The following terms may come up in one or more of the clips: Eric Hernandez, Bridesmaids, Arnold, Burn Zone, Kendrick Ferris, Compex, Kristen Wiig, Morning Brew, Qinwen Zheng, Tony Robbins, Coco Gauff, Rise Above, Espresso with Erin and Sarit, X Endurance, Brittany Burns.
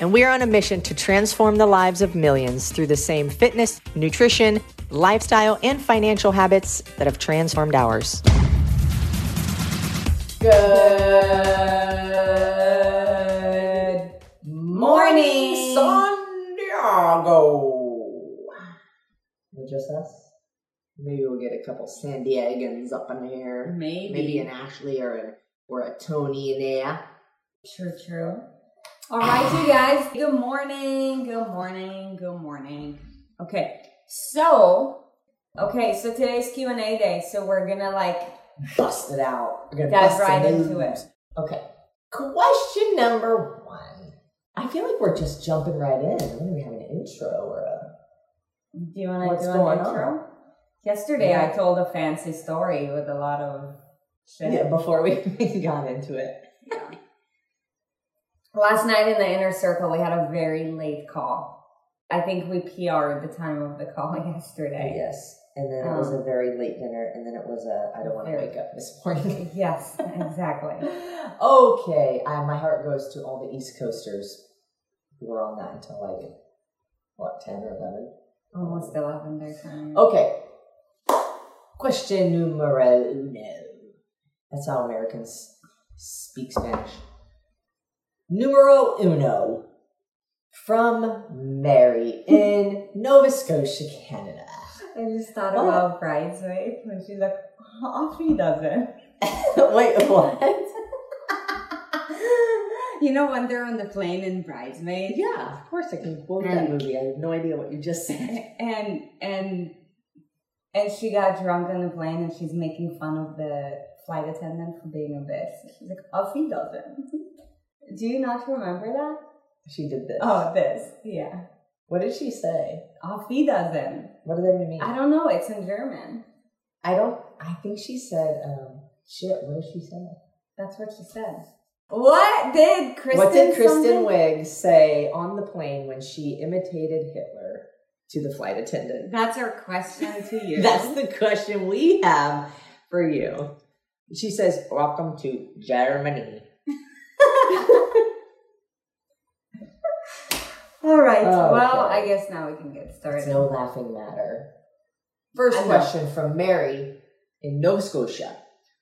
And we are on a mission to transform the lives of millions through the same fitness, nutrition, lifestyle, and financial habits that have transformed ours. Good morning, Santiago. Just us? Maybe we'll get a couple San Diegans up in here. Maybe an Ashley or a Tony in there. True. All right, you guys. Good morning. Okay, so today's Q&A day. So we're going to bust it out. We're going to dive right into it. Okay, question number one. I feel like we're just jumping right in. We don't even have an intro or a... Do you want to do an intro? Yesterday, I told a fancy story with a lot of shit. Yeah, before we got into it. Yeah. Last night in the inner circle, we had a very late call. I think we PR'd the time of the call yesterday. Yes. And then it was a very late dinner. And then it was I don't want to wake up this morning. Yes, exactly. Okay. My heart goes to all the East Coasters who were on that until 10 or 11? Almost 11 their time. Okay. Question numero uno. That's how Americans speak Spanish. Numero uno, from Mary in Nova Scotia, Canada. I just thought about Bridesmaids when she's like, "Oh, she doesn't." Wait, what? You know when they're on the plane in Bridesmaids? Yeah, of course I can quote that movie. I have no idea what you just said. And she got drunk on the plane, and she's making fun of the flight attendant for being a bitch. She's like, "Oh, she doesn't." Do you not remember that? She did this. Oh, this. Yeah. What did she say? Auf Wiedersehen. What does that even mean? I don't know. It's in German. I think she said, what did she say? That's what she said. What did Kristen Wiig say on the plane when she imitated Hitler to the flight attendant? That's our question to you. That's the question we have for you. She says, "Welcome to Germany." All right. Oh, well, okay. I guess now we can get started. It's no laughing matter. First question from Mary in Nova Scotia.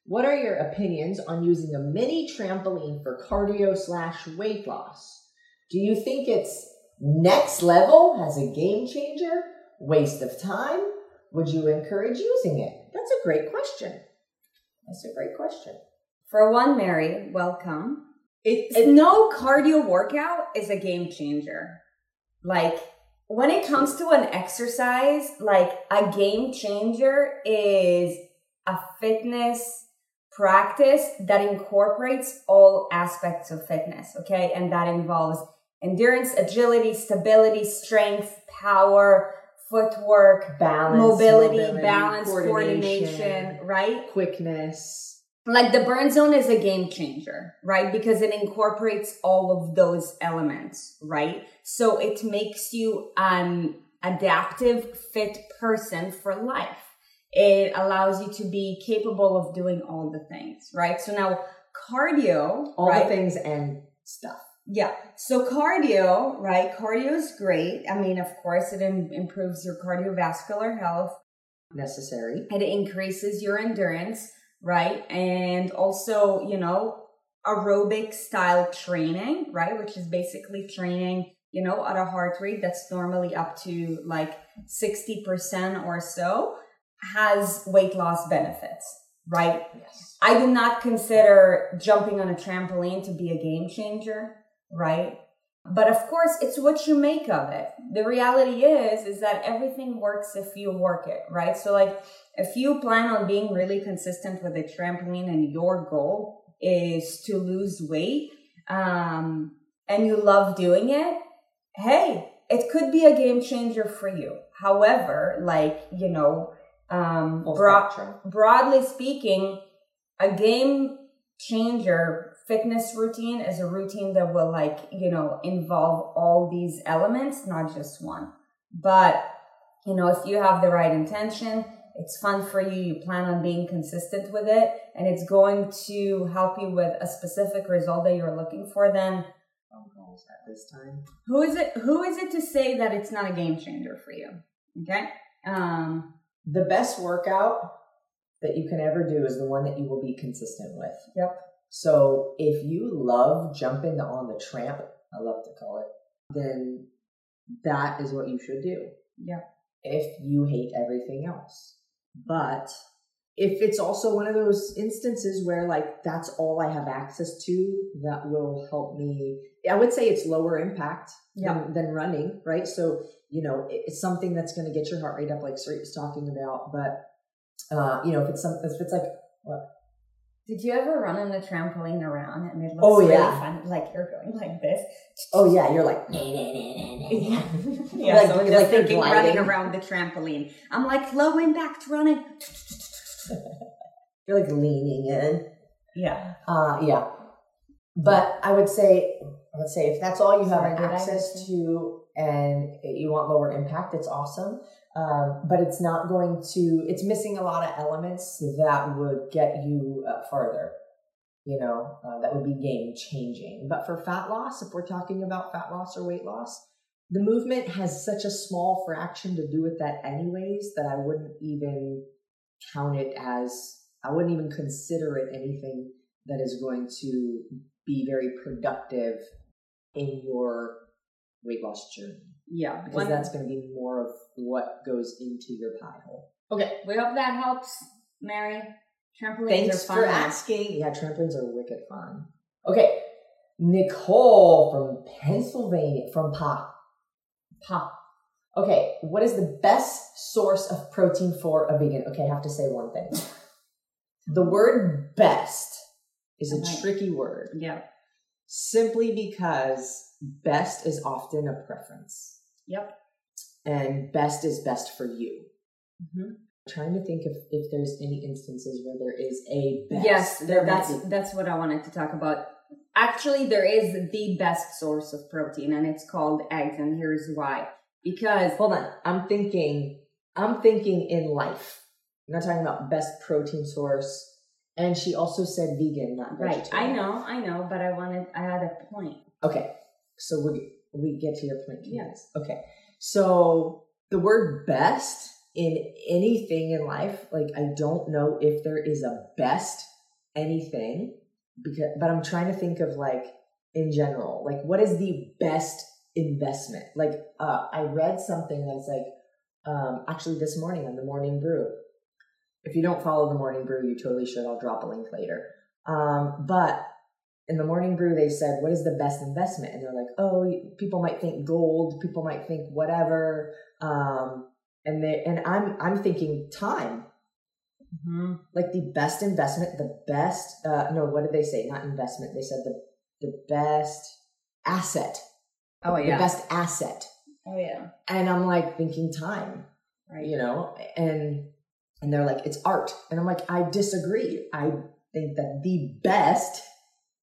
What are your opinions on using a mini trampoline for cardio/weight loss? Do you think it's next level as a game changer? Waste of time? Would you encourage using it? That's a great question. For one, Mary, welcome. It's no cardio workout is a game changer. When it comes to an exercise, a game changer is a fitness practice that incorporates all aspects of fitness, okay? And that involves endurance, agility, stability, strength, power, footwork, balance, mobility, balance, coordination, right? Quickness. The Burn Zone is a game changer, right? Because it incorporates all of those elements, right? So it makes you an adaptive, fit person for life. It allows you to be capable of doing all the things, right? So now cardio... All the things and stuff. Yeah. So cardio, right? Cardio is great. I mean, of course, it improves your cardiovascular health. Necessary. It increases your endurance. Right. And also, aerobic style training, right, which is basically training, at a heart rate that's normally up to 60% or so, has weight loss benefits. Right. Yes. I do not consider jumping on a trampoline to be a game changer. Right. But of course, it's what you make of it. The reality is that everything works if you work it, right? So if you plan on being really consistent with a trampoline and your goal is to lose weight, and you love doing it, hey, it could be a game changer for you. However, broadly speaking, a game changer fitness routine is a routine that will involve all these elements, not just one. But, if you have the right intention, it's fun for you, you plan on being consistent with it, and it's going to help you with a specific result that you're looking for, then goals at this time. Who is it to say that it's not a game changer for you? Okay. The best workout that you can ever do is the one that you will be consistent with. Yep. So if you love jumping on the tramp, I love to call it, then that is what you should do. Yep. If you hate everything else. But if it's also one of those instances where that's all I have access to, that will help me. I would say it's lower impact than running, right? So, it's something that's going to get your heart rate up like Sarit was talking about. But, did you ever run on the trampoline around and it looks really fun? Like you're going like this. Oh yeah, you're like yeah. So I'm just thinking running around the trampoline. I'm like low impact running. You're like leaning in. Yeah. Yeah. But I would say if that's all you have access to and you want lower impact, it's awesome. But it's not going to, it's missing a lot of elements that would get you farther, that would be game changing. But for fat loss, if we're talking about fat loss or weight loss, the movement has such a small fraction to do with that anyways, that I wouldn't even count it as, I wouldn't even consider it anything that is going to be very productive in your weight loss journey. Yeah, because that's going to be more of what goes into your pie hole. Okay, we hope that helps, Mary. Trampolines are fun. Thanks for asking. Yeah, trampolines are wicked fun. Okay, Nicole from Pennsylvania, from Pa. Okay, what is the best source of protein for a vegan? Okay, I have to say one thing. The word best is a tricky word. Yeah. Simply because best is often a preference. Yep. And best is best for you. Mm-hmm. I'm trying to think if there's any instances where there is a best. Yes, that's what I wanted to talk about. Actually, there is the best source of protein, and it's called eggs, and here's why. Because hold on, I'm thinking in life. I'm not talking about best protein source. And she also said vegan, not vegetarian. Right, I know, but I had a point. Okay, so we get to your point. Yes. Okay, so the word best in anything in life, I don't know if there is a best anything, but I'm trying to think of in general, what is the best investment? I read something that's actually this morning on the Morning Brew. If you don't follow the Morning Brew, you totally should. I'll drop a link later. But in the Morning Brew, they said, what is the best investment? And they're like, people might think gold. People might think whatever. And I'm thinking time. Mm-hmm. The best investment, the best, no, what did they say? Not investment. They said the best asset. Oh, yeah. The best asset. Oh, yeah. And I'm thinking time, right? And they're like, it's art. And I'm like, I disagree. I think that the best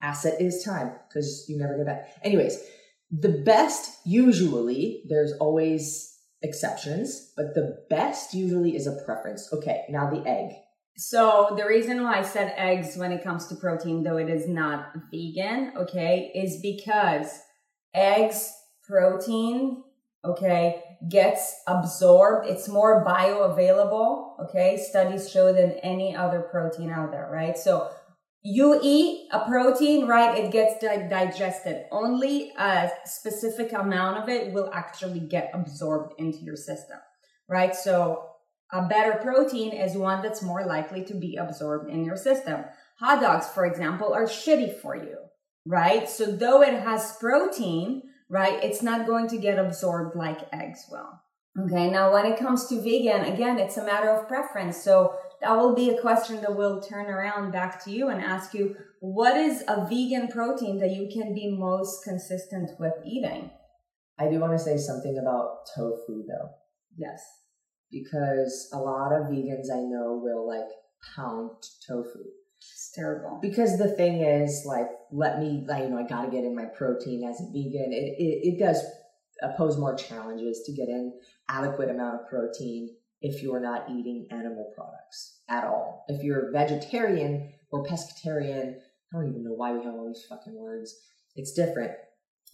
asset is time because you never go back. Anyways, the best usually, there's always exceptions, but the best usually is a preference. Okay, now the egg. So the reason why I said eggs when it comes to protein, though it is not vegan, okay, is because eggs, protein, okay, gets absorbed. It's more bioavailable. Okay. Studies show than any other protein out there, right? So you eat a protein, right? It gets digested. Only a specific amount of it will actually get absorbed into your system, right? So a better protein is one that's more likely to be absorbed in your system. Hot dogs, for example, are shitty for you, right? So though it has protein, right, it's not going to get absorbed like eggs will. Okay, now when it comes to vegan, again, it's a matter of preference. So that will be a question that will turn around back to you and ask you, what is a vegan protein that you can be most consistent with eating? I do want to say something about tofu, though. Yes. because a lot of vegans I know will like pound tofu. It's terrible. Because the thing is, like, I got to get in my protein as a vegan. It does pose more challenges to get in adequate amount of protein if you're not eating animal products at all. If you're vegetarian or pescatarian, I don't even know why we have all these fucking words. It's different.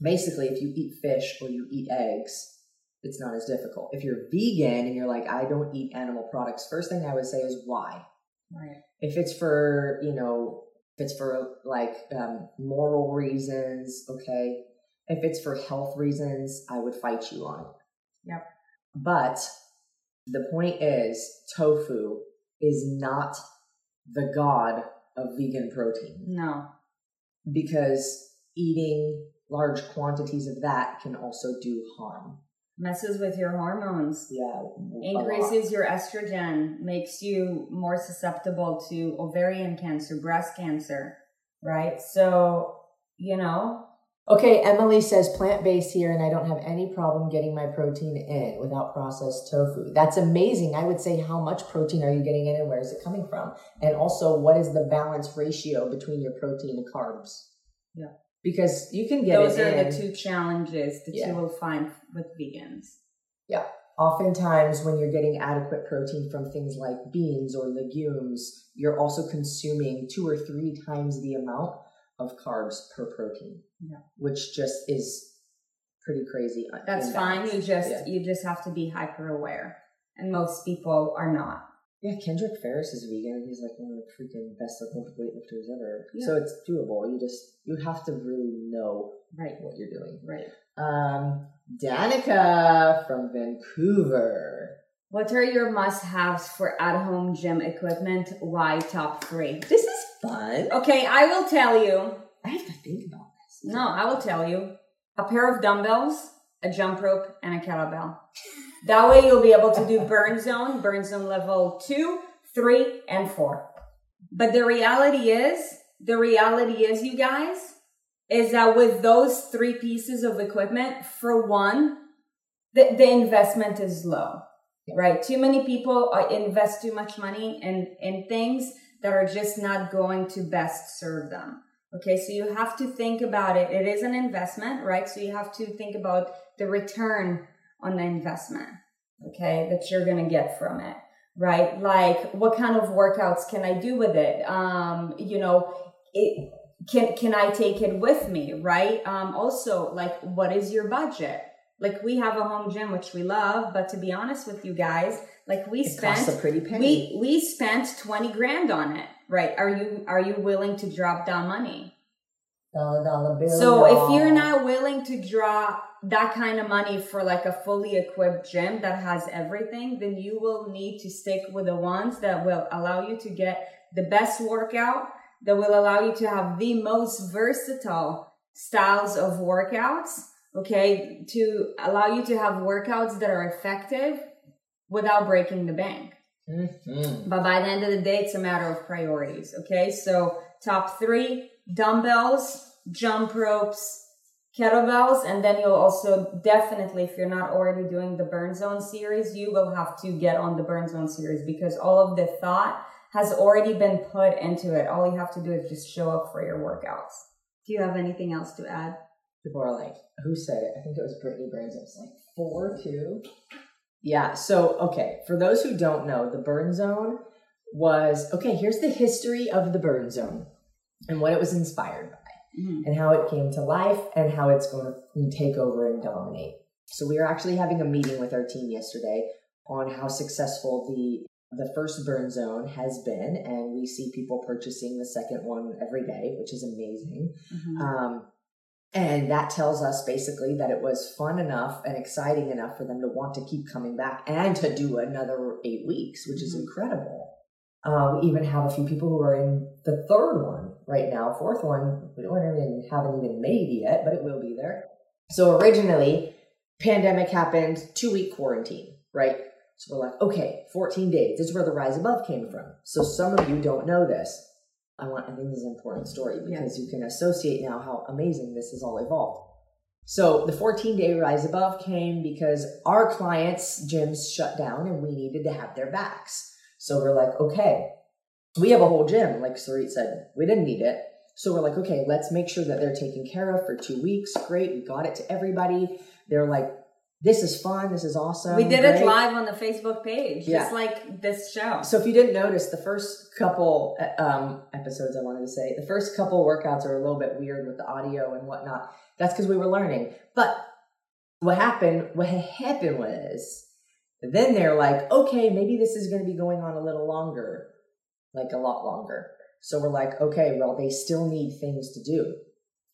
Basically, if you eat fish or you eat eggs, it's not as difficult. If you're vegan and you're like, I don't eat animal products, first thing I would say is why? Right. If it's for, if it's for like moral reasons, okay. If it's for health reasons, I would fight you on it. Yep. But the point is, tofu is not the god of vegan protein. No. Because eating large quantities of that can also do harm. Messes with your hormones. Yeah. Increases your estrogen, makes you more susceptible to ovarian cancer, breast cancer, right? So, Okay, Emily says plant-based here, and I don't have any problem getting my protein in without processed tofu. That's amazing. I would say, how much protein are you getting in and where is it coming from? And also, what is the balance ratio between your protein and carbs? Yeah. Because you can get Those are the two challenges that you will find with vegans. Yeah. Oftentimes, when you're getting adequate protein from things like beans or legumes, you're also consuming 2 or 3 times the amount of carbs per protein, which just is pretty crazy. That's fine. You just have to be hyper aware, and most people are not. Yeah, Kendrick Ferris is vegan. He's like one of the freaking best weightlifters ever. Yeah. So it's doable. You have to really know what you're doing. Right. Danica from Vancouver. What are your must-haves for at-home gym equipment? Why top 3? This is fun. Okay, I will tell you. I have to think about this. No, I will tell you. A pair of dumbbells, a jump rope, and a kettlebell. That way you'll be able to do burn zone level 2, 3, and 4. But the reality is, you guys, is that with those 3 pieces of equipment, for one, the investment is low, right? Too many people invest too much money in things that are just not going to best serve them. Okay, so you have to think about it. It is an investment, right? So you have to think about the return on the investment, okay, that you're going to get from it, right? Like, what kind of workouts can I do with it? Can I take it with me, right? Also, like, what is your budget? Like, we have a home gym, which we love, but to be honest with you guys, like, it costs a pretty penny. We spent $20,000 on it, right? Are you willing to drop that money? Dollar bill. So if you're not willing to drop that kind of money for like a fully equipped gym that has everything, then you will need to stick with the ones that will allow you to get the best workout, that will allow you to have the most versatile styles of workouts, okay, to allow you to have workouts that are effective without breaking the bank. Mm-hmm. But by the end of the day, it's a matter of priorities, okay? So top 3, dumbbells, jump ropes, kettlebells, and then you'll also definitely, if you're not already doing the Burn Zone series, you will have to get on the Burn Zone series because all of the thought has already been put into it. All you have to do is just show up for your workouts. Do you have anything else to add? People are like, who said it? I think it was Brittany Burns. It was like 4-2. Yeah, so, okay, for those who don't know, the Burn Zone was, okay, here's the history of the Burn Zone and what it was inspired by. Mm-hmm. And how it came to life and how it's going to take over and dominate. So we were actually having a meeting with our team yesterday on how successful the first Burn Zone has been. And we see people purchasing the second one every day, which is amazing. Mm-hmm. And that tells us basically that it was fun enough and exciting enough for them to want to keep coming back and to do another 8 weeks, which is incredible. We even have a few people who are in the third one right now. Fourth one, we haven't even made yet, but it will be there. So originally, pandemic happened, 2-week quarantine, right? So we're like, okay, 14 days. This is where the Rise Above came from. So some of you don't know this. I think this is an important story because you can associate now how amazing this has all evolved. So the 14-day Rise Above came because our clients' gyms shut down and we needed to have their backs. So we're like, okay, we have a whole gym. Like Sarit said, we didn't need it. So we're like, okay, let's make sure that they're taken care of for 2 weeks. Great. We got it to everybody. They're like, this is fun. This is awesome. We did it live on the Facebook page. Yeah. Just like this show. So if you didn't notice, the first couple episodes, I wanted to say, the first couple workouts are a little bit weird with the audio and whatnot. That's because we were learning. But what happened was, then they're like, okay, maybe this is going to be going on a little longer, like a lot longer. So we're like, okay, well, they still need things to do.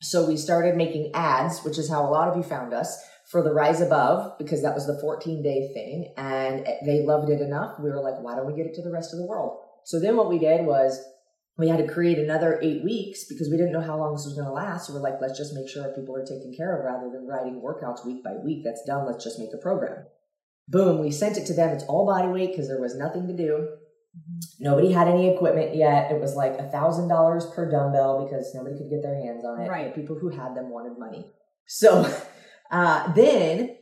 So we started making ads, which is how a lot of you found us, for the Rise Above, because that was the 14-day thing, and they loved it enough. We were like, why don't we get it to the rest of the world? So then what we did was we had to create another 8 weeks because we didn't know how long this was going to last. So we're like, let's just make sure our people are taken care of rather than writing workouts week by week. That's dumb. Let's just make a program. Boom. We sent it to them. It's all body weight because there was nothing to do. Nobody had any equipment yet. It was like $1,000 per dumbbell because nobody could get their hands on it. Right. The people who had them wanted money. So... Then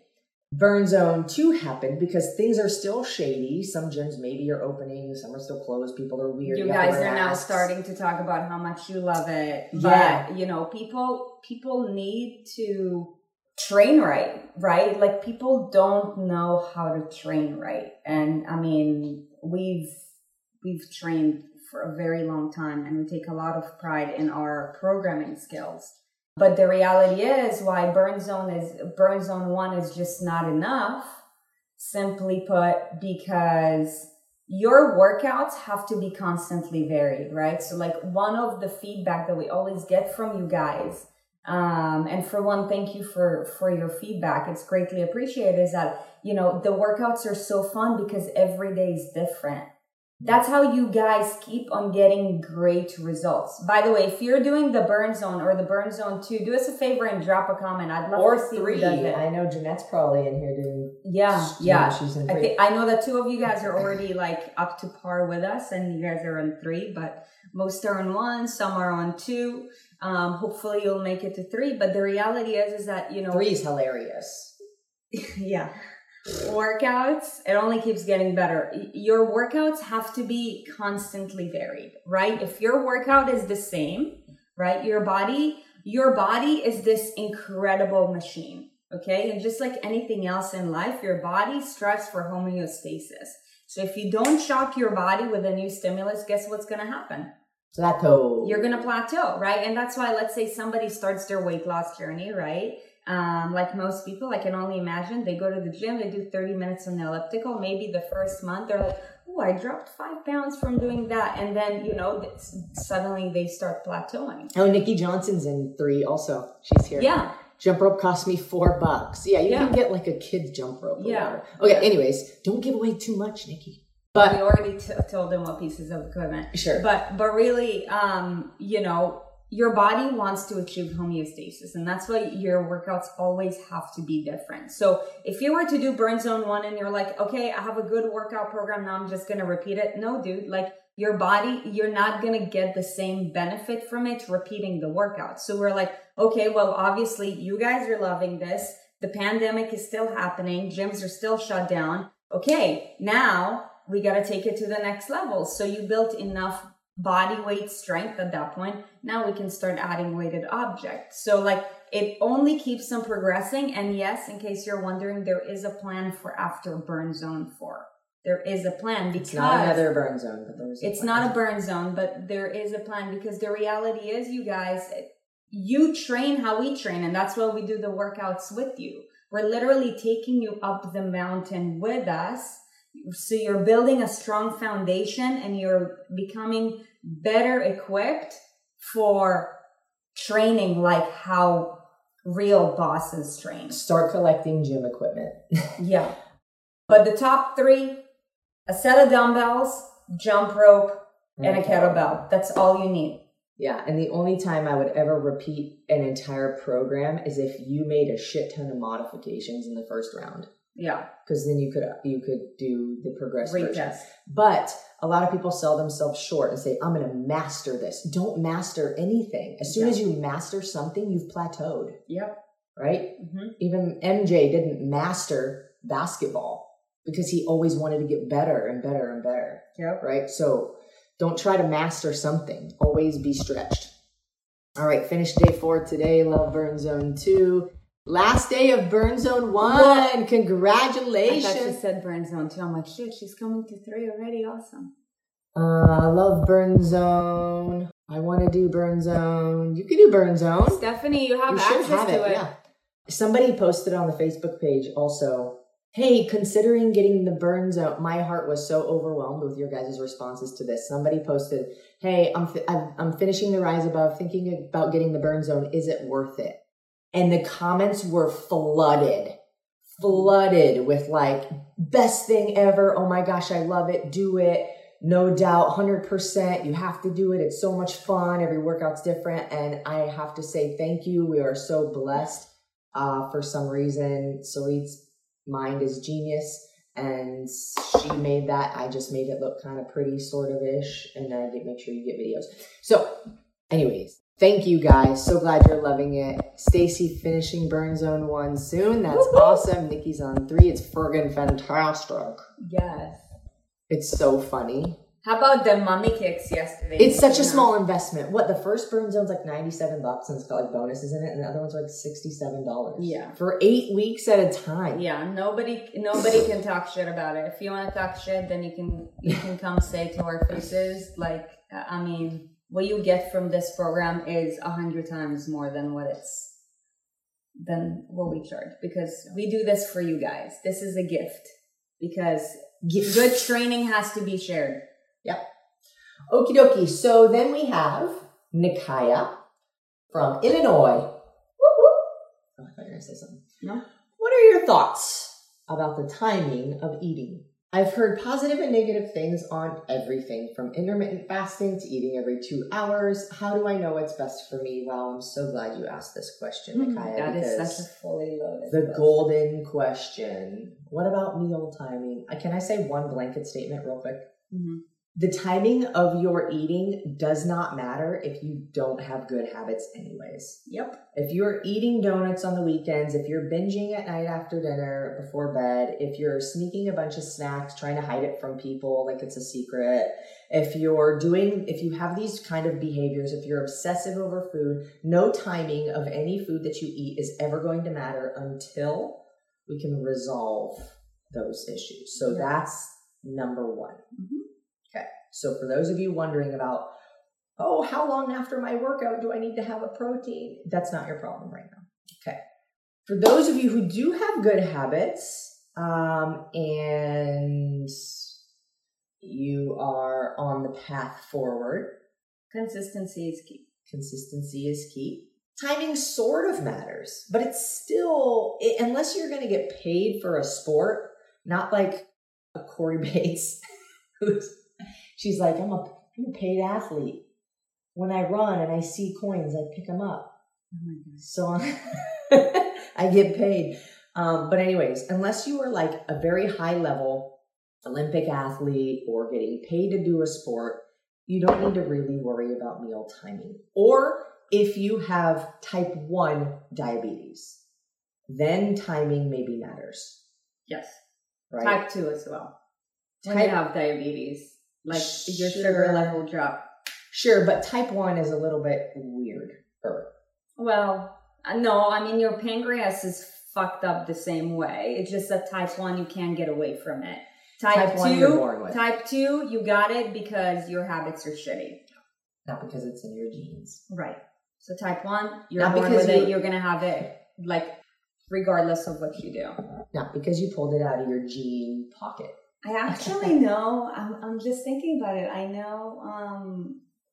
Burn Zone 2 happened because things are still shady. Some gyms maybe are opening, some are still closed. People are weird. You guys are now starting to talk about how much you love it. But, yeah. You know, people need to train right, right? Like people don't know how to train right. And I mean, we've trained for a very long time and we take a lot of pride in our programming skills. But the reality is why Burn Zone 1 is just not enough, simply put, because your workouts have to be constantly varied, right? So like one of the feedback that we always get from you guys, and for one, thank you for your feedback. It's greatly appreciated, is that, you know, the workouts are so fun because every day is different. That's how you guys keep on getting great results. By the way, if you're doing the Burn Zone or the Burn Zone 2, do us a favor and drop a comment. I'd love to see who does it. I know Jeanette's probably in here doing... Yeah. She's in 3. I know that 2 of you guys are already like up to par with us and you guys are on 3, but most are on 1, some are on 2. Hopefully you'll make it to 3, but the reality is that, you know... 3 is hilarious. Yeah. Workouts, it only keeps getting better. Your workouts have to be constantly varied, right? If your workout is the same, right, your body is this incredible machine, okay? And just like anything else in life, your body strives for homeostasis. So if you don't shock your body with a new stimulus, guess what's going to happen? Plateau. You're going to plateau, right? And that's why, let's say somebody starts their weight loss journey, right? Like most people, I can only imagine, they go to the gym, they do 30 minutes on the elliptical. Maybe the first month they're like, oh, I dropped 5 pounds from doing that. And then, you know, suddenly they start plateauing. Oh, Nikki Johnson's in 3 also. She's here. Yeah. Jump rope cost me $4. Yeah, you can get like a kid's jump rope. Yeah. Okay, anyways, don't give away too much, Nikki. But we already told them what pieces of equipment. Sure. But really, you know, your body wants to achieve homeostasis, and that's why your workouts always have to be different. So if you were to do Burn Zone 1 and you're like, okay, I have a good workout program, now I'm just going to repeat it. No, dude, like your body, you're not going to get the same benefit from it repeating the workout. So we're like, okay, well, obviously you guys are loving this. The pandemic is still happening. Gyms are still shut down. Okay, now we got to take it to the next level. So you built enough body weight strength at that point. Now we can start adding weighted objects. So like it only keeps on progressing. And yes, in case you're wondering, there is a plan for after Burn Zone 4. There is a plan because... It's not another Burn Zone. But there is a plan. It's not a Burn Zone, but there is a plan because the reality is, you guys, you train how we train. And that's why we do the workouts with you. We're literally taking you up the mountain with us. So you're building a strong foundation and you're becoming better equipped for training like how real bosses train. Start collecting gym equipment. Yeah. But the top 3, a set of dumbbells, jump rope, and a kettlebell. That's all you need. Yeah. And the only time I would ever repeat an entire program is if you made a shit ton of modifications in the first round. Yeah. Because then you could do the progress version. But a lot of people sell themselves short and say, I'm going to master this. Don't master anything. As soon as you master something, you've plateaued. Yep. right? Mm-hmm. Even MJ didn't master basketball because he always wanted to get better and better and better. Yep. Right? So don't try to master something. Always be stretched. All right, finish day 4 today. Love Burn Zone 2. Last day of Burn Zone 1. What? Congratulations. I thought she said Burn Zone 2. I'm like, shit, she's coming to 3 already. Awesome. I love Burn Zone. I want to do Burn Zone. You can do Burn Zone. Stephanie, you have access to it. Yeah. Somebody posted on the Facebook page also, hey, considering getting the Burn Zone. My heart was so overwhelmed with your guys' responses to this. Somebody posted, hey, I'm finishing the Rise Above, thinking about getting the Burn Zone. Is it worth it? And the comments were flooded with like, best thing ever. Oh my gosh, I love it. Do it. No doubt, 100%. You have to do it. It's so much fun. Every workout's different. And I have to say thank you. We are so blessed. For some reason, Sarit's mind is genius. And she made that. I just made it look kind of pretty, sort of-ish. And I did make sure you get videos. So anyways, thank you guys. So glad you're loving it. Stacy finishing Burn Zone 1 soon. That's Woo-hoo. Awesome. Nikki's on 3. It's friggin' fantastic. Yes. It's so funny. How about the mummy kicks yesterday? It's such a small investment. What, the first Burn Zone's like $97 and it's got like bonuses in it, and the other one's like $67. Yeah. For 8 weeks at a time. Yeah, nobody can talk shit about it. If you want to talk shit, then you can come say to our faces, like, I mean, what you get from this program is 100 times more than what we charge, because we do this for you guys. This is a gift, because good training has to be shared. Yep. Okie dokie. So then we have Nikaya from Illinois. Woo-hoo. Oh, I thought you were going to say something. No. What are your thoughts about the timing of eating? I've heard positive and negative things on everything from intermittent fasting to eating every 2 hours. How do I know what's best for me? Wow, I'm so glad you asked this question, Nikaya. That is such a fully loaded golden question. What about meal timing? Can I say one blanket statement real quick? Mm-hmm. The timing of your eating does not matter if you don't have good habits anyways. Yep. If you're eating donuts on the weekends, if you're binging at night after dinner, before bed, if you're sneaking a bunch of snacks, trying to hide it from people like it's a secret, if you have these kind of behaviors, if you're obsessive over food, no timing of any food that you eat is ever going to matter until we can resolve those issues. So that's number one. Mm-hmm. So for those of you wondering about, oh, how long after my workout do I need to have a protein? That's not your problem right now. Okay. For those of you who do have good habits, and you are on the path forward, consistency is key. Timing sort of matters, but it's still, unless you're going to get paid for a sport, not like a Corey Bates who's she's like, I'm a paid athlete. When I run and I see coins, I pick them up. Oh my God. So I get paid. But anyways, unless you are like a very high level Olympic athlete or getting paid to do a sport, you don't need to really worry about meal timing. Or if you have type 1 diabetes, then timing maybe matters. Yes. Right? Type 2 as well. When you have diabetes. Like your sugar level drop. Sure, but type 1 is a little bit weird. Well, no, I mean, your pancreas is fucked up the same way. It's just that type 1, you can't get away from it. Type 1, you're born with. Type 2, you got it because your habits are shitty. Not because it's in your genes. Right. So type 1, you're born with it. You're going to have it, like, regardless of what you do. Not because you pulled it out of your gene pocket. I actually know, I'm just thinking about it. I know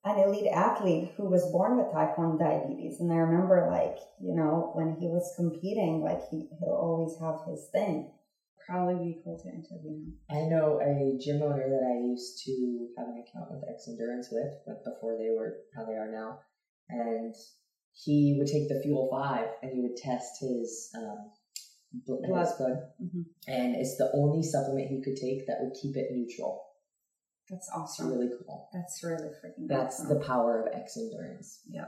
an elite athlete who was born with type 1 diabetes. And I remember, like, you know, when he was competing, like, he'll always have his thing. Probably be cool to interview. I know a gym owner that I used to have an account with X Endurance with, but before they were how they are now. And he would take the Fuel 5 and he would test his... blood. Mm-hmm. And it's the only supplement he could take that would keep it neutral. That's awesome. It's really cool. That's really freaking That's awesome. The power of X Endurance. Yeah.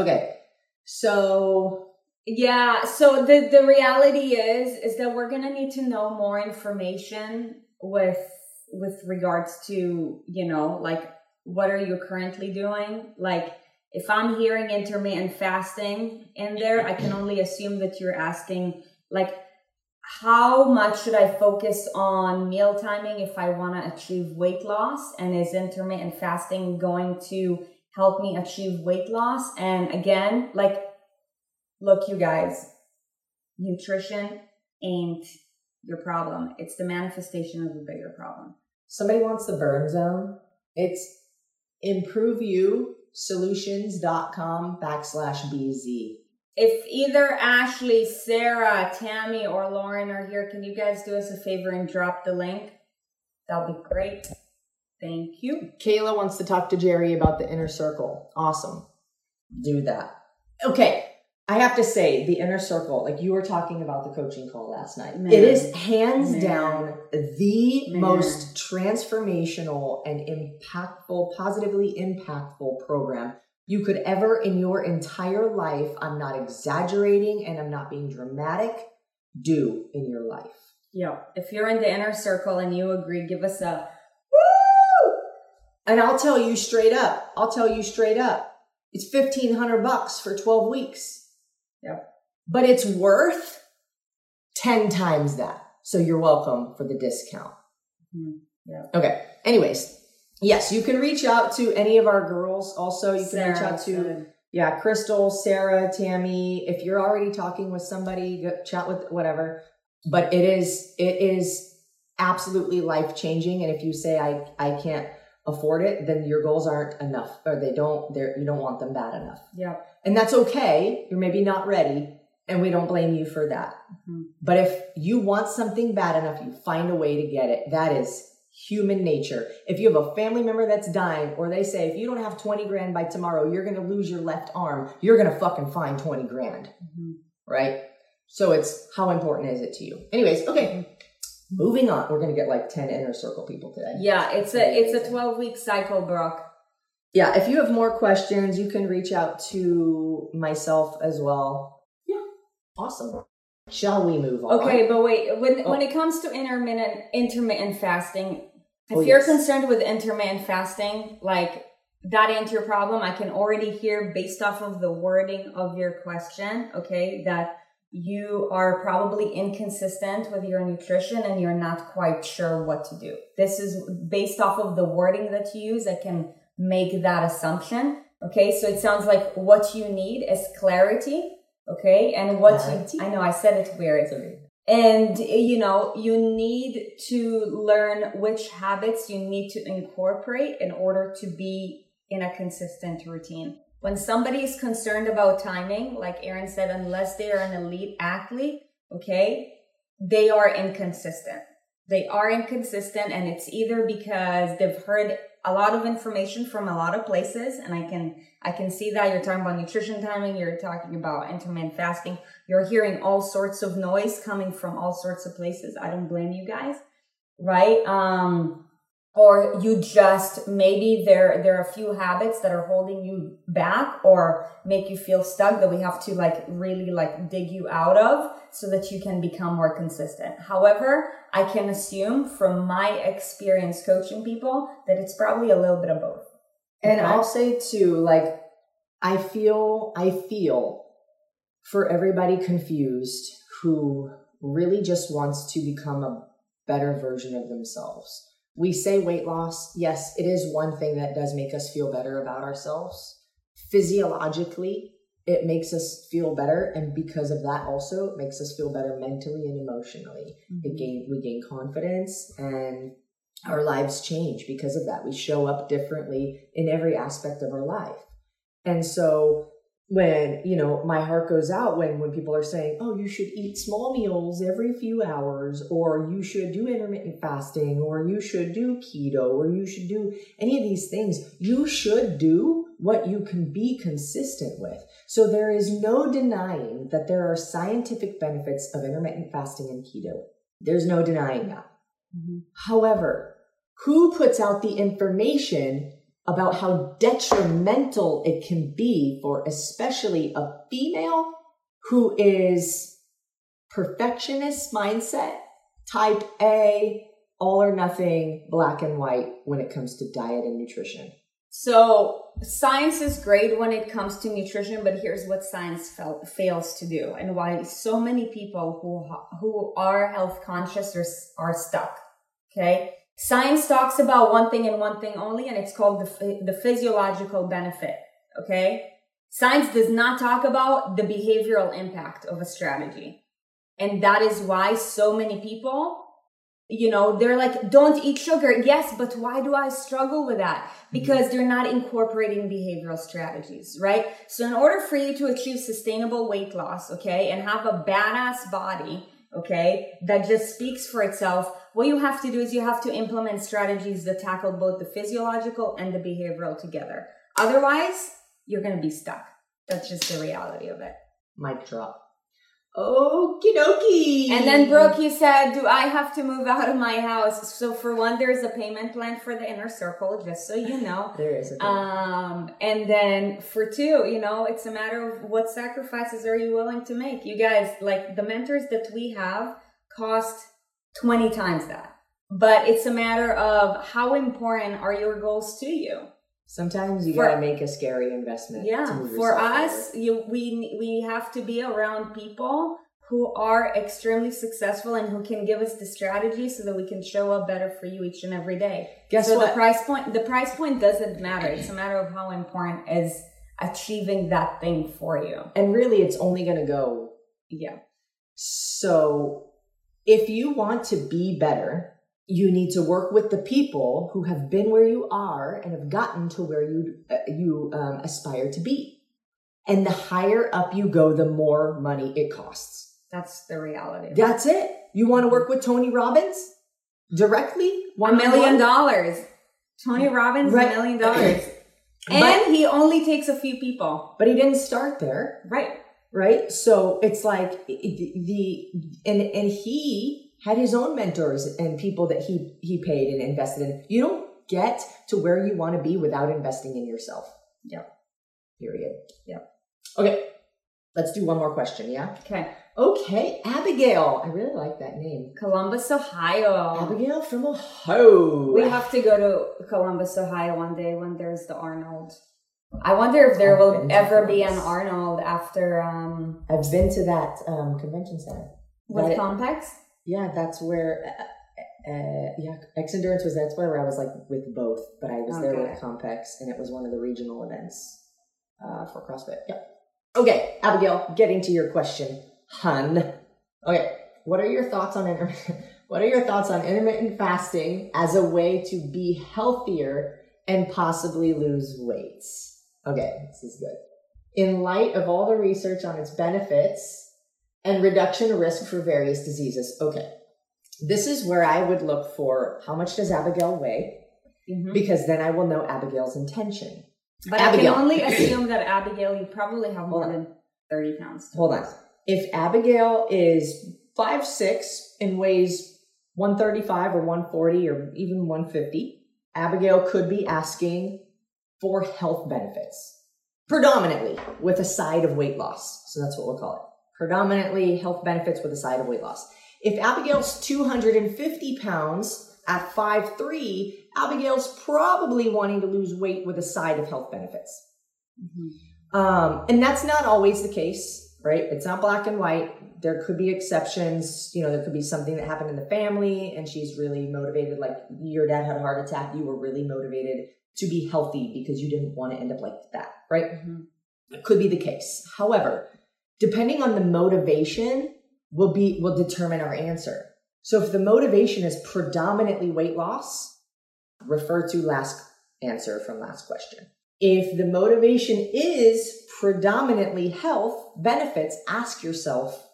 Okay. So Yeah. So the reality is that we're going to need to know more information with regards to, you know, like, what are you currently doing? Like, if I'm hearing intermittent fasting in there, I can only assume that you're asking, like, how much should I focus on meal timing if I want to achieve weight loss? And is intermittent fasting going to help me achieve weight loss? And again, like, look, you guys, nutrition ain't your problem. It's the manifestation of a bigger problem. Somebody wants the burn zone. It's improveyousolutions.com/BZ. If either Ashley, Sarah, Tammy, or Lauren are here, can you guys do us a favor and drop the link? That'll be great. Thank you. Kayla wants to talk to Jerry about the inner circle. Awesome. Do that. Okay. I have to say, the inner circle, like you were talking about the coaching call last night. Man. It is hands down the most transformational and impactful, positively impactful program you could ever in your entire life, I'm not exaggerating and I'm not being dramatic, do in your life. Yeah. If you're in the inner circle and you agree, give us a woo! And I'll tell you straight up, it's $1,500 for 12 weeks. Yep. But it's worth 10 times that. So you're welcome for the discount. Mm-hmm. Yeah. Okay. Anyways. Yes, you can reach out to any of our girls. Also, you can reach out to Crystal, Sarah, Tammy. If you're already talking with somebody, go chat with whatever. But it is absolutely life-changing. And if you say I can't afford it, then your goals aren't enough, or you don't want them bad enough. Yeah. And that's okay. You're maybe not ready, and we don't blame you for that. Mm-hmm. But if you want something bad enough, you find a way to get it. That is human nature. If you have a family member that's dying, or they say, if you don't have 20 grand by tomorrow, you're going to lose your left arm, you're going to fucking find 20 grand. Mm-hmm. Right? So it's how important is it to you? Anyways, okay. Moving on. We're going to get like 10 inner circle people today. Yeah. It's a 12-week cycle, Brooke. Yeah. If you have more questions, you can reach out to myself as well. Yeah. Awesome. Shall we move on? Okay, but wait. When it comes to intermittent fasting, if you're concerned with intermittent fasting, like, that ain't your problem. I can already hear, based off of the wording of your question, okay, that you are probably inconsistent with your nutrition and you're not quite sure what to do. This is based off of the wording that you use. I can make that assumption. Okay, so it sounds like what you need is clarity. Okay, and what I know I said it weird. And you know, you need to learn which habits you need to incorporate in order to be in a consistent routine. When somebody is concerned about timing, like Erin said, unless they are an elite athlete, okay, they are inconsistent. They are inconsistent, and it's either because they've heard a lot of information from a lot of places, and I can see that you're talking about nutrition timing, you're talking about intermittent fasting, you're hearing all sorts of noise coming from all sorts of places. I don't blame you guys, right? Or you just, maybe there are a few habits that are holding you back or make you feel stuck that we have to like really like dig you out of so that you can become more consistent. However, I can assume from my experience coaching people that it's probably a little bit of both. And okay. I'll say too, like, I feel for everybody confused who really just wants to become a better version of themselves. We say weight loss. Yes, it is one thing that does make us feel better about ourselves. Physiologically, it makes us feel better. And because of that also, it makes us feel better mentally and emotionally. Mm-hmm. We gain confidence and our lives change because of that. We show up differently in every aspect of our life. And so when, you know, my heart goes out when people are saying, oh, you should eat small meals every few hours, or you should do intermittent fasting, or you should do keto, or you should do any of these things. You should do what you can be consistent with. So there is no denying that there are scientific benefits of intermittent fasting and keto. There's no denying that. Mm-hmm. However, who puts out the information about how detrimental it can be for especially a female who is perfectionist mindset, type A, all or nothing, black and white when it comes to diet and nutrition. So science is great when it comes to nutrition, but here's what science fails to do and why so many people who are health conscious are stuck, okay? Science talks about one thing and one thing only, and it's called the physiological benefit, okay? Science does not talk about the behavioral impact of a strategy. And that is why so many people, you know, they're like, don't eat sugar. Yes, but why do I struggle with that? Because they're not incorporating behavioral strategies, right? So in order for you to achieve sustainable weight loss, okay, and have a badass body, okay, that just speaks for itself, what you have to do is you have to implement strategies that tackle both the physiological and the behavioral together. Otherwise, you're going to be stuck. That's just the reality of it. Mic drop. Okie dokie. And then Brooke, you said, do I have to move out of my house? So for one, there's a payment plan for the inner circle, just so you know. There is a payment. And then for two, you know, it's a matter of what sacrifices are you willing to make? You guys, like the mentors that we have cost 20 times that. But it's a matter of how important are your goals to you? Sometimes you gotta make a scary investment. Yeah, to move for us, we have to be around people who are extremely successful and who can give us the strategy so that we can show up better for you each and every day. Guess what? The price point doesn't matter. It's a matter of how important is achieving that thing for you. And really, it's only gonna go. Yeah. So, if you want to be better, you need to work with the people who have been where you are and have gotten to where you aspire to be. And the higher up you go, the more money it costs. That's the reality. That's it. You want to work with Tony Robbins directly? $1 million. Tony Robbins, right. $1 million. And he only takes a few people. But he didn't start there. Right? So it's like he had his own mentors and people that he paid and invested in. You don't get to where you want to be without investing in yourself. Yeah. Period. Yeah. Okay. Let's do one more question. Yeah. Okay. Abigail. I really like that name. Columbus, Ohio. Abigail from Ohio. We have to go to Columbus, Ohio one day when there's the Arnold. I wonder if there will ever be an Arnold after... I've been to that convention center. With Compex? Yeah, that's where, X Endurance was, that's where I was like with both, but I was there with Compex, and it was one of the regional events for CrossFit. Yeah. Okay, Abigail, getting to your question, hun. Okay, what are your thoughts on intermittent fasting as a way to be healthier and possibly lose weight? Okay, this is good. In light of all the research on its benefits and reduction of risk for various diseases. Okay. This is where I would look for how much does Abigail weigh? Mm-hmm. Because then I will know Abigail's intention. But Abigail. I can only assume that Abigail, you probably have more than 30 pounds. Hold on. If Abigail is 5'6" and weighs 135 or 140 or even 150, Abigail could be asking for health benefits, predominantly with a side of weight loss. So that's what we'll call it. Predominantly health benefits with a side of weight loss. If Abigail's 250 pounds at 5'3", Abigail's probably wanting to lose weight with a side of health benefits. Mm-hmm. And that's not always the case, right? It's not black and white. There could be exceptions. You know, there could be something that happened in the family and she's really motivated. Like your dad had a heart attack. You were really motivated to be healthy because you didn't want to end up like that, right? Mm-hmm. It could be the case. However, depending on the motivation will determine our answer. So if the motivation is predominantly weight loss, refer to last answer from last question. If the motivation is predominantly health benefits, ask yourself,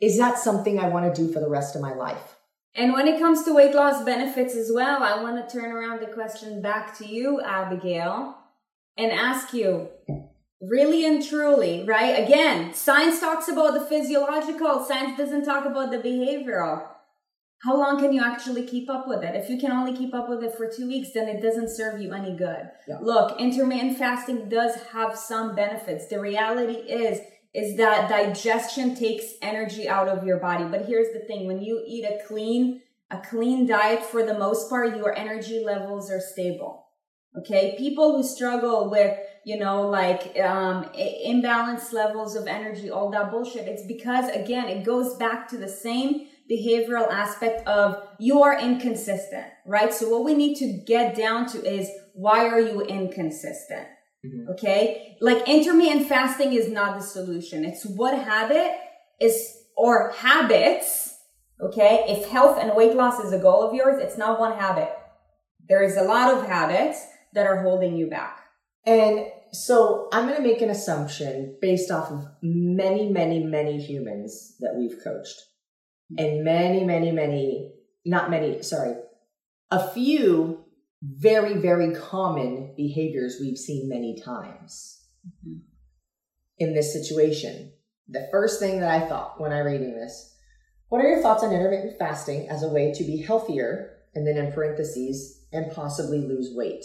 is that something I want to do for the rest of my life? And when it comes to weight loss benefits as well, I want to turn around the question back to you, Abigail, and ask you, really and truly, right? Again, science talks about the physiological. Science doesn't talk about the behavioral. How long can you actually keep up with it? If you can only keep up with it for 2 weeks, then it doesn't serve you any good. Yeah. Look, intermittent fasting does have some benefits. The reality is is that digestion takes energy out of your body. But here's the thing, when you eat a clean diet, for the most part, your energy levels are stable. Okay, people who struggle with, imbalanced levels of energy, all that bullshit, it's because, again, it goes back to the same behavioral aspect of you are inconsistent, right? So what we need to get down to is, why are you inconsistent? Mm-hmm. Okay, like intermittent fasting is not the solution. It's what habit is, or habits, okay? If health and weight loss is a goal of yours, it's not one habit. There is a lot of habits that are holding you back. And so I'm going to make an assumption based off of many, many, many humans that we've coached. And a few very, very common behaviors we've seen many times in this situation. The first thing that I thought when I reading this, what are your thoughts on intermittent fasting as a way to be healthier? And then in parentheses, and possibly lose weight.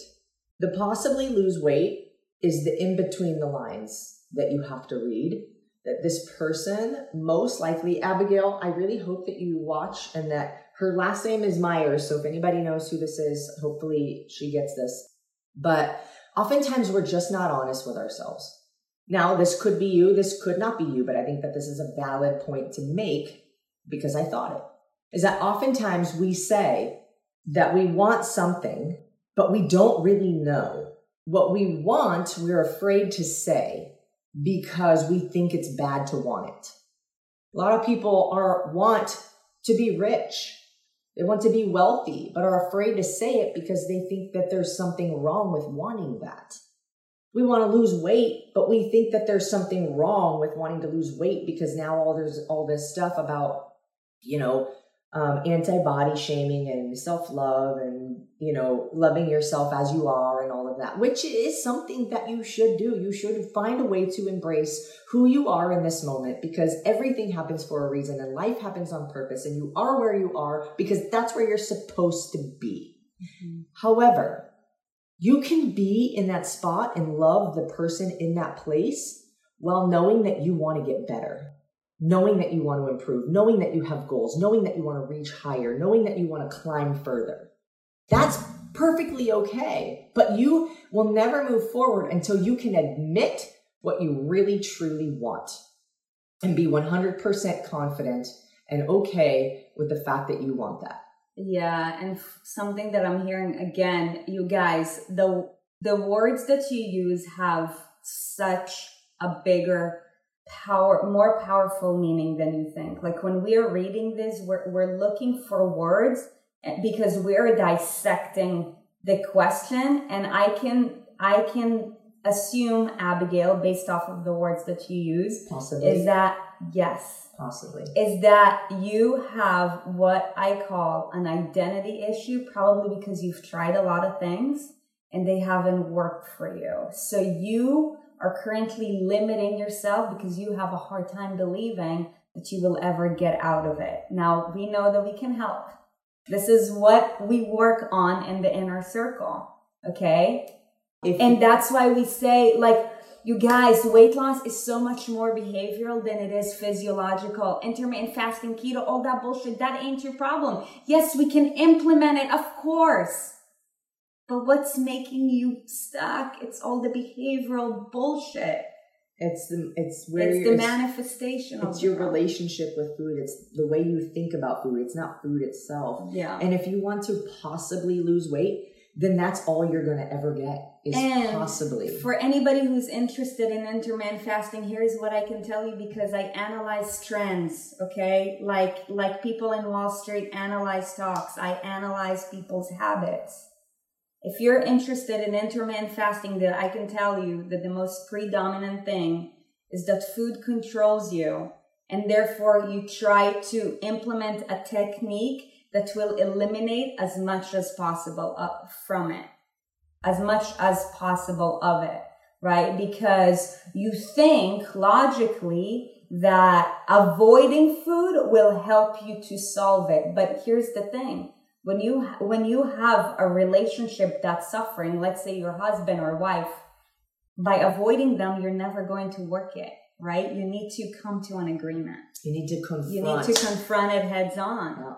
The possibly lose weight is the in between the lines that you have to read, that this person, most likely, Abigail, I really hope that you watch, and that her last name is Myers. So if anybody knows who this is, hopefully she gets this. But oftentimes we're just not honest with ourselves. Now, this could be you, this could not be you, but I think that this is a valid point to make, because I thought it, is that oftentimes we say that we want something, but we don't really know. What we want, we're afraid to say because we think it's bad to want it. A lot of people want to be rich. They want to be wealthy, but are afraid to say it because they think that there's something wrong with wanting that. We want to lose weight, but we think that there's something wrong with wanting to lose weight because now there's all this stuff about, anti-body shaming and self-love and, loving yourself as you are and all of that, which is something that you should do. You should find a way to embrace who you are in this moment, because everything happens for a reason and life happens on purpose, and you are where you are because that's where you're supposed to be. Mm-hmm. However, you can be in that spot and love the person in that place while knowing that you want to get better. Knowing that you want to improve, knowing that you have goals, knowing that you want to reach higher, knowing that you want to climb further. That's perfectly okay, but you will never move forward until you can admit what you really, truly want and be 100% confident and okay with the fact that you want that. Yeah, and something that I'm hearing again, you guys, the words that you use have such a bigger power, more powerful meaning than you think. Like when we are reading this, we're looking for words because we're dissecting the question. And I can assume, Abigail, based off of the words that you use, possibly, is that, yes, possibly, is that you have what I call an identity issue, probably because you've tried a lot of things and they haven't worked for you. So you are currently limiting yourself because you have a hard time believing that you will ever get out of it. Now, we know that we can help. This is what we work on in the inner circle, okay? And that's why we say, you guys, weight loss is so much more behavioral than it is physiological. Intermittent fasting, keto, all that bullshit, that ain't your problem. Yes, we can implement it, of course. But what's making you stuck? It's all the behavioral bullshit. It's the manifestation. It's your relationship with food. It's the way you think about food. It's not food itself. Yeah. And if you want to possibly lose weight, then that's all you're going to ever get is possibly. For anybody who's interested in intermittent fasting, here's what I can tell you, because I analyze trends, okay? Like people in Wall Street analyze stocks. I analyze people's habits. If you're interested in intermittent fasting, then I can tell you that the most predominant thing is that food controls you, and therefore you try to implement a technique that will eliminate as much as possible from it, as much as possible of it, right? Because you think logically that avoiding food will help you to solve it. But here's the thing. When you have a relationship that's suffering, let's say your husband or wife, by avoiding them, you're never going to work it, right? You need to come to an agreement. You need to confront it heads on, yeah.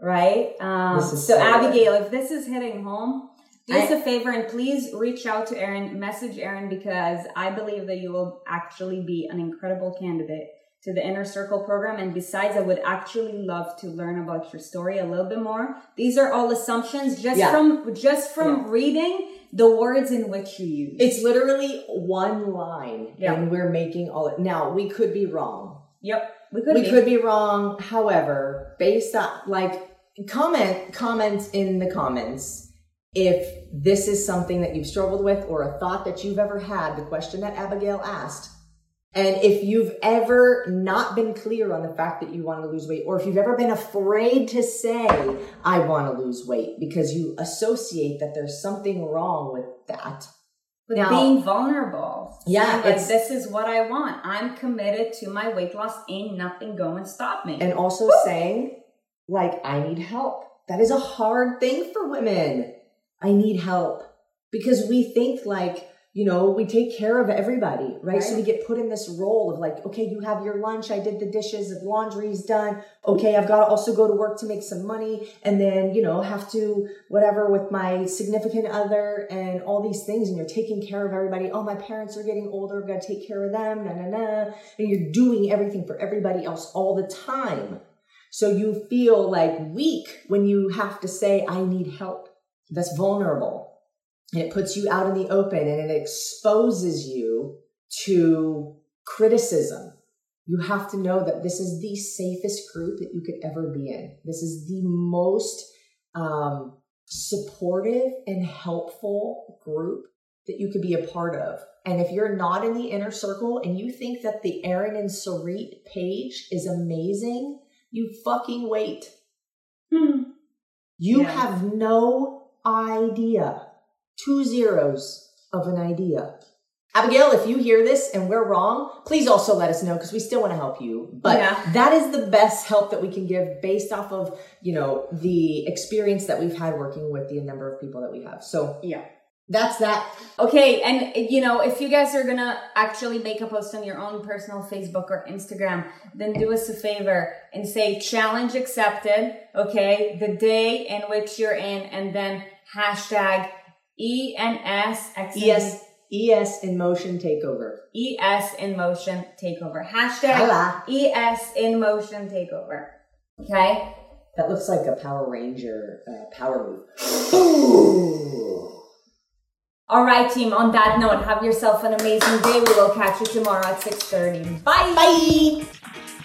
Right? So Abigail, if this is hitting home, do us a favor and please reach out to Erin, message Erin, because I believe that you will actually be an incredible candidate to the Inner Circle program. And besides, I would actually love to learn about your story a little bit more. These are all assumptions from reading the words in which you use. It's literally one line, and we're making all it. Now, we could be wrong. Yep, we could be wrong. However, based on comments in the comments. If this is something that you've struggled with or a thought that you've ever had, the question that Abigail asked, and if you've ever not been clear on the fact that you want to lose weight, or if you've ever been afraid to say, I want to lose weight, because you associate that there's something wrong with that. With being vulnerable. Yeah. This is what I want. I'm committed to my weight loss. Ain't nothing going to stop me. And also saying, I need help. That is a hard thing for women. I need help, because we think we take care of everybody, right? So we get put in this role of okay, you have your lunch. I did the dishes, the laundry's done. Okay. I've got to also go to work to make some money, and then, have to whatever with my significant other and all these things. And you're taking care of everybody. Oh, my parents are getting older. I've got to take care of them. And you're doing everything for everybody else all the time. So you feel weak when you have to say, I need help. That's vulnerable, and it puts you out in the open, and it exposes you to criticism. You have to know that this is the safest group that you could ever be in. This is the most supportive and helpful group that you could be a part of. And if you're not in the Inner Circle and you think that the Erin and Sarit page is amazing, you fucking wait. You have no idea. 2 zeros of an idea. Abigail, if you hear this and we're wrong, please also let us know, because we still want to help you. But that is the best help that we can give based off of, the experience that we've had working with the number of people that we have. So that's that. Okay. And if you guys are going to actually make a post on your own personal Facebook or Instagram, then do us a favor and say challenge accepted. Okay. The day in which you're in, and then # ES in motion takeover. ES in motion takeover. # ES in motion takeover. Okay. That looks like a Power Ranger power move. Ooh. All right, team. On that note, have yourself an amazing day. We will catch you tomorrow at 6:30. Bye. Bye.